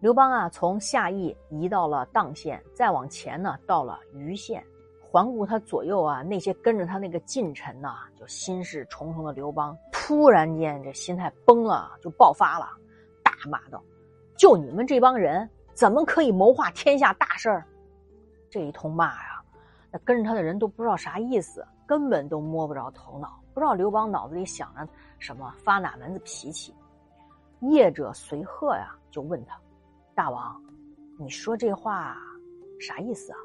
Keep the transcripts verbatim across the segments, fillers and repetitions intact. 刘邦啊，从下邑移到了砀县，再往前呢，到了盂县。环顾他左右啊，那些跟着他那个近臣呢、啊，就心事重重的刘邦，突然间这心态崩了，就爆发了，大骂道：“就你们这帮人，怎么可以谋划天下大事儿？”这一通骂呀、啊，那跟着他的人都不知道啥意思，根本都摸不着头脑，不知道刘邦脑子里想着什么，发哪门子脾气。业者随贺呀、啊，就问他：“大王，你说这话啥意思啊？”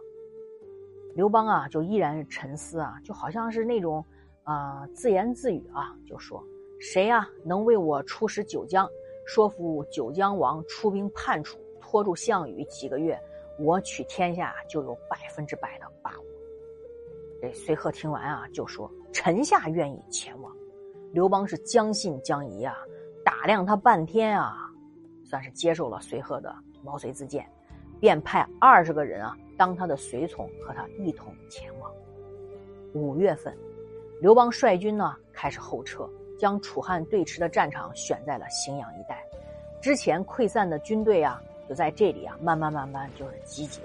刘邦啊，就依然是沉思啊，就好像是那种啊、呃、自言自语啊，就说：“谁啊能为我出使九江，说服九江王出兵叛楚，拖住项羽几个月，我取天下就有百分之百的把握。”这随贺听完啊，就说：“臣下愿意前往。”刘邦是将信将疑啊，打量他半天啊。算是接受了随贺的毛遂自荐，便派二十个人啊当他的随从，和他一同前往。五月份，刘邦率军呢开始后撤，将楚汉对峙的战场选在了荥阳一带。之前溃散的军队啊，就在这里啊慢慢慢慢就是集结。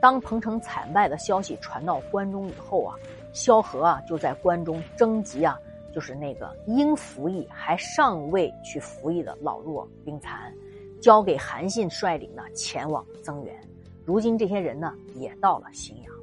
当彭城惨败的消息传到关中以后啊，萧何啊就在关中征集啊，就是那个应服役还尚未去服役的老弱病残，交给韩信率领呢前往增援。如今这些人呢也到了荥阳，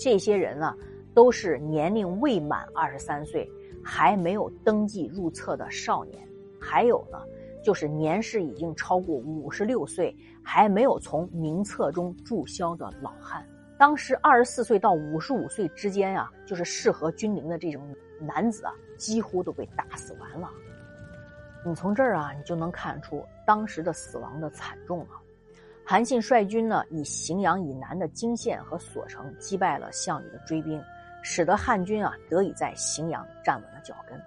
这些人呢都是年龄未满二十三岁，还没有登记入册的少年，还有呢就是年事已经超过五十六岁，还没有从名册中注销的老汉。当时二十四岁到五十五岁之间啊，就是适合军龄的这种男子啊，几乎都被打死完了。你从这儿啊，你就能看出当时的死亡的惨重啊。韩信率军呢，以荥阳以南的泾县和索城击败了项羽的追兵，使得汉军啊得以在荥阳站稳了脚跟。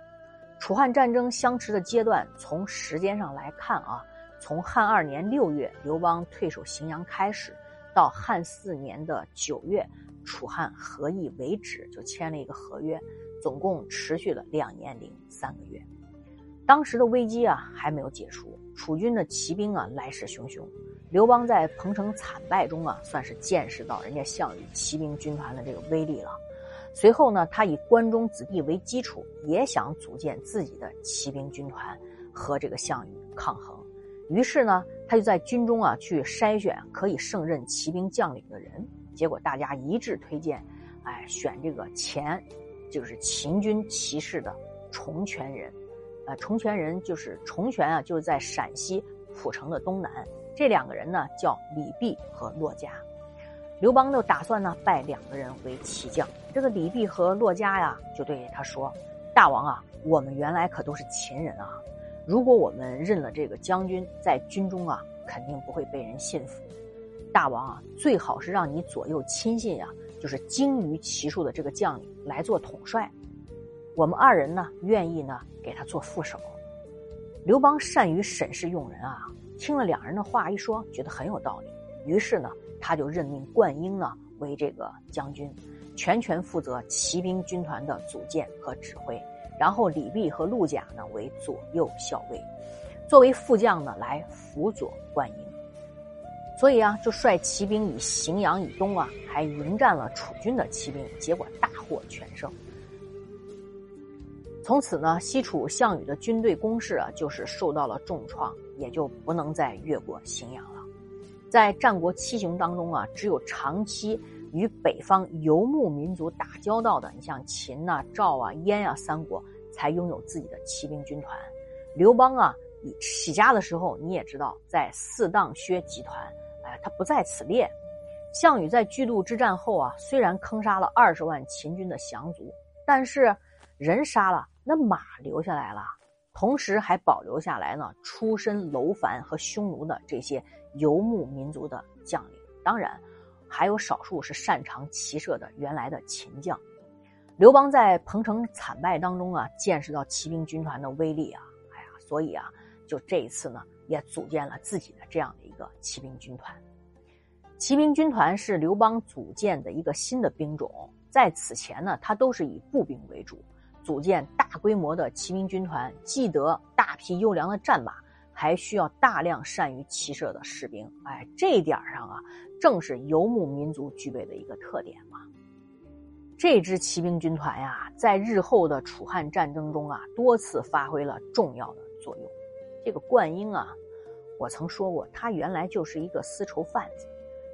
楚汉战争相持的阶段，从时间上来看啊，从汉二年六月刘邦退守荥阳开始，到汉四年的九月楚汉合议为止，就签了一个合约，总共持续了两年零三个月。当时的危机啊还没有解除，楚军的骑兵啊来势汹汹。刘邦在彭城惨败中啊，算是见识到人家项羽骑兵军团的这个威力了。随后呢，他以关中子弟为基础，也想组建自己的骑兵军团和这个项羽抗衡。于是呢，他就在军中啊去筛选可以胜任骑兵将领的人，结果大家一致推荐，哎，选这个前就是秦军骑士的重泉人，呃，重泉人就是重泉啊，就是在陕西蒲城的东南。这两个人呢叫李泌和骆嘉，刘邦就打算呢拜两个人为骑将。这个李泌和骆嘉呀，就对他说：“大王啊，我们原来可都是秦人啊。”如果我们认了这个将军，在军中啊，肯定不会被人信服。大王啊，最好是让你左右亲信啊，就是精于骑术的这个将领来做统帅。我们二人呢，愿意呢给他做副手。刘邦善于审视用人啊，听了两人的话一说，觉得很有道理。于是呢，他就任命灌婴呢为这个将军，全权负责骑兵军团的组建和指挥。然后李泌和陆贾呢为左右校尉，作为副将呢来辅佐灌婴，所以啊就率骑兵以荥阳以东啊，还迎战了楚军的骑兵，结果大获全胜。从此呢，西楚项羽的军队攻势啊，就是受到了重创，也就不能再越过荥阳了。在战国七雄当中啊，只有长期与北方游牧民族打交道的，你像秦啊、赵啊、燕啊三国，才拥有自己的骑兵军团。刘邦啊，你起家的时候你也知道，在四荡薛集团，哎，他不在此列。项羽在郅鹿之战后啊，虽然坑杀了二十万秦军的降卒，但是人杀了，那马留下来了，同时还保留下来呢出身楼烦和匈奴的这些游牧民族的将领，当然还有少数是擅长骑射的原来的秦将。刘邦在彭城惨败当中啊，见识到骑兵军团的威力啊，哎呀，所以啊，就这一次呢，也组建了自己的这样的一个骑兵军团。骑兵军团是刘邦组建的一个新的兵种，在此前呢，他都是以步兵为主，组建大规模的骑兵军团，既得大批优良的战马，还需要大量善于骑射的士兵。哎，这一点上啊，正是游牧民族具备的一个特点嘛。这支骑兵军团呀、啊，在日后的楚汉战争中啊，多次发挥了重要的作用。这个灌婴啊，我曾说过，他原来就是一个丝绸贩子，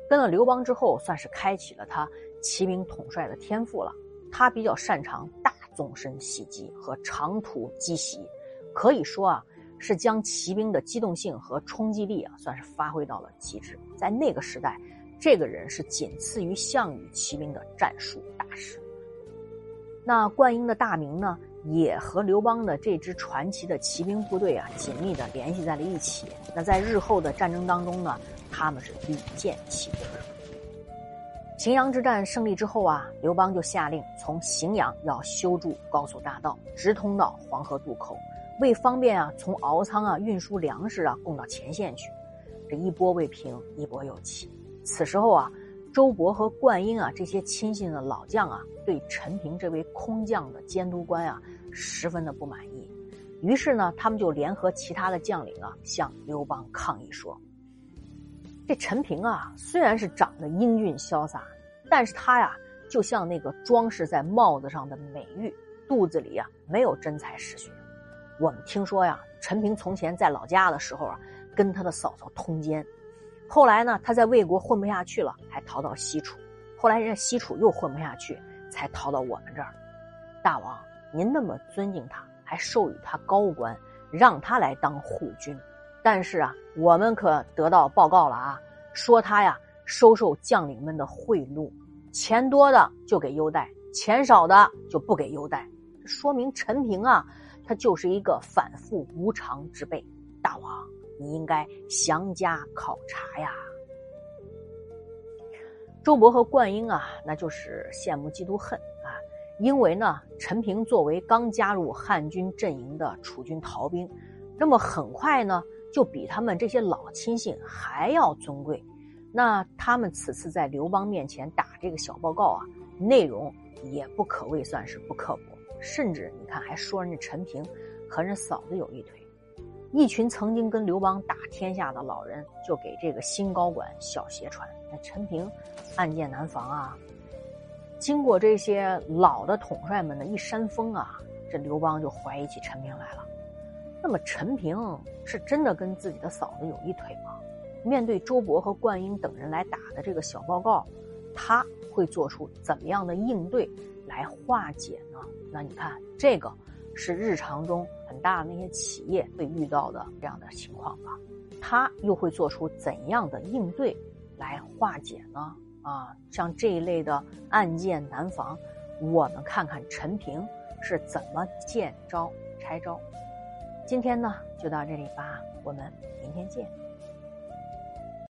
跟了刘邦之后，算是开启了他骑兵统帅的天赋了。他比较擅长大纵深袭击和长途击袭，可以说啊，是将骑兵的机动性和冲击力啊，算是发挥到了极致。在那个时代，这个人是仅次于项羽骑兵的战术大师。那灌婴的大名呢，也和刘邦的这支传奇的骑兵部队啊，紧密的联系在了一起。那在日后的战争当中呢，他们是屡见其功。荥阳之战胜利之后啊，刘邦就下令从荥阳要修筑高速大道，直通到黄河渡口，为方便啊从敖仓啊运输粮食啊供到前线去。这一波未平，一波又起。此时候啊，周勃和灌婴啊这些亲信的老将啊，对陈平这位空降的监督官啊，十分的不满意。于是呢，他们就联合其他的将领啊，向刘邦抗议说，这陈平啊，虽然是长得英俊潇洒，但是他呀，就像那个装饰在帽子上的美玉，肚子里啊没有真才实学。我们听说呀，陈平从前在老家的时候啊，跟他的嫂嫂通奸。后来呢，他在魏国混不下去了，还逃到西楚。后来人家西楚又混不下去，才逃到我们这儿。大王，您那么尊敬他，还授予他高官，让他来当护军。但是啊，我们可得到报告了啊，说他呀收受将领们的贿赂，钱多的就给优待，钱少的就不给优待。说明陈平啊，他就是一个反复无常之辈。大王，你应该详加考察呀。周勃和灌婴啊，那就是羡慕嫉妒恨啊，因为呢，陈平作为刚加入汉军阵营的楚军逃兵，那么很快呢，就比他们这些老亲信还要尊贵。那他们此次在刘邦面前打这个小报告啊，内容也不可谓算是不刻薄，甚至你看还说人家陈平和人嫂子有一腿。一群曾经跟刘邦打天下的老人，就给这个新高管小鞋穿。那陈平暗箭难防啊，经过这些老的统帅们的一扇风啊，这刘邦就怀疑起陈平来了。那么陈平是真的跟自己的嫂子有一腿吗？面对周勃和灌婴等人来打的这个小报告，他会做出怎么样的应对来化解呢？那你看，这个是日常中很大的那些企业会遇到的这样的情况吧？他又会做出怎样的应对来化解呢？啊，像这一类的暗箭难防，我们看看陈平是怎么见招拆招。今天呢，就到这里吧，我们明天见。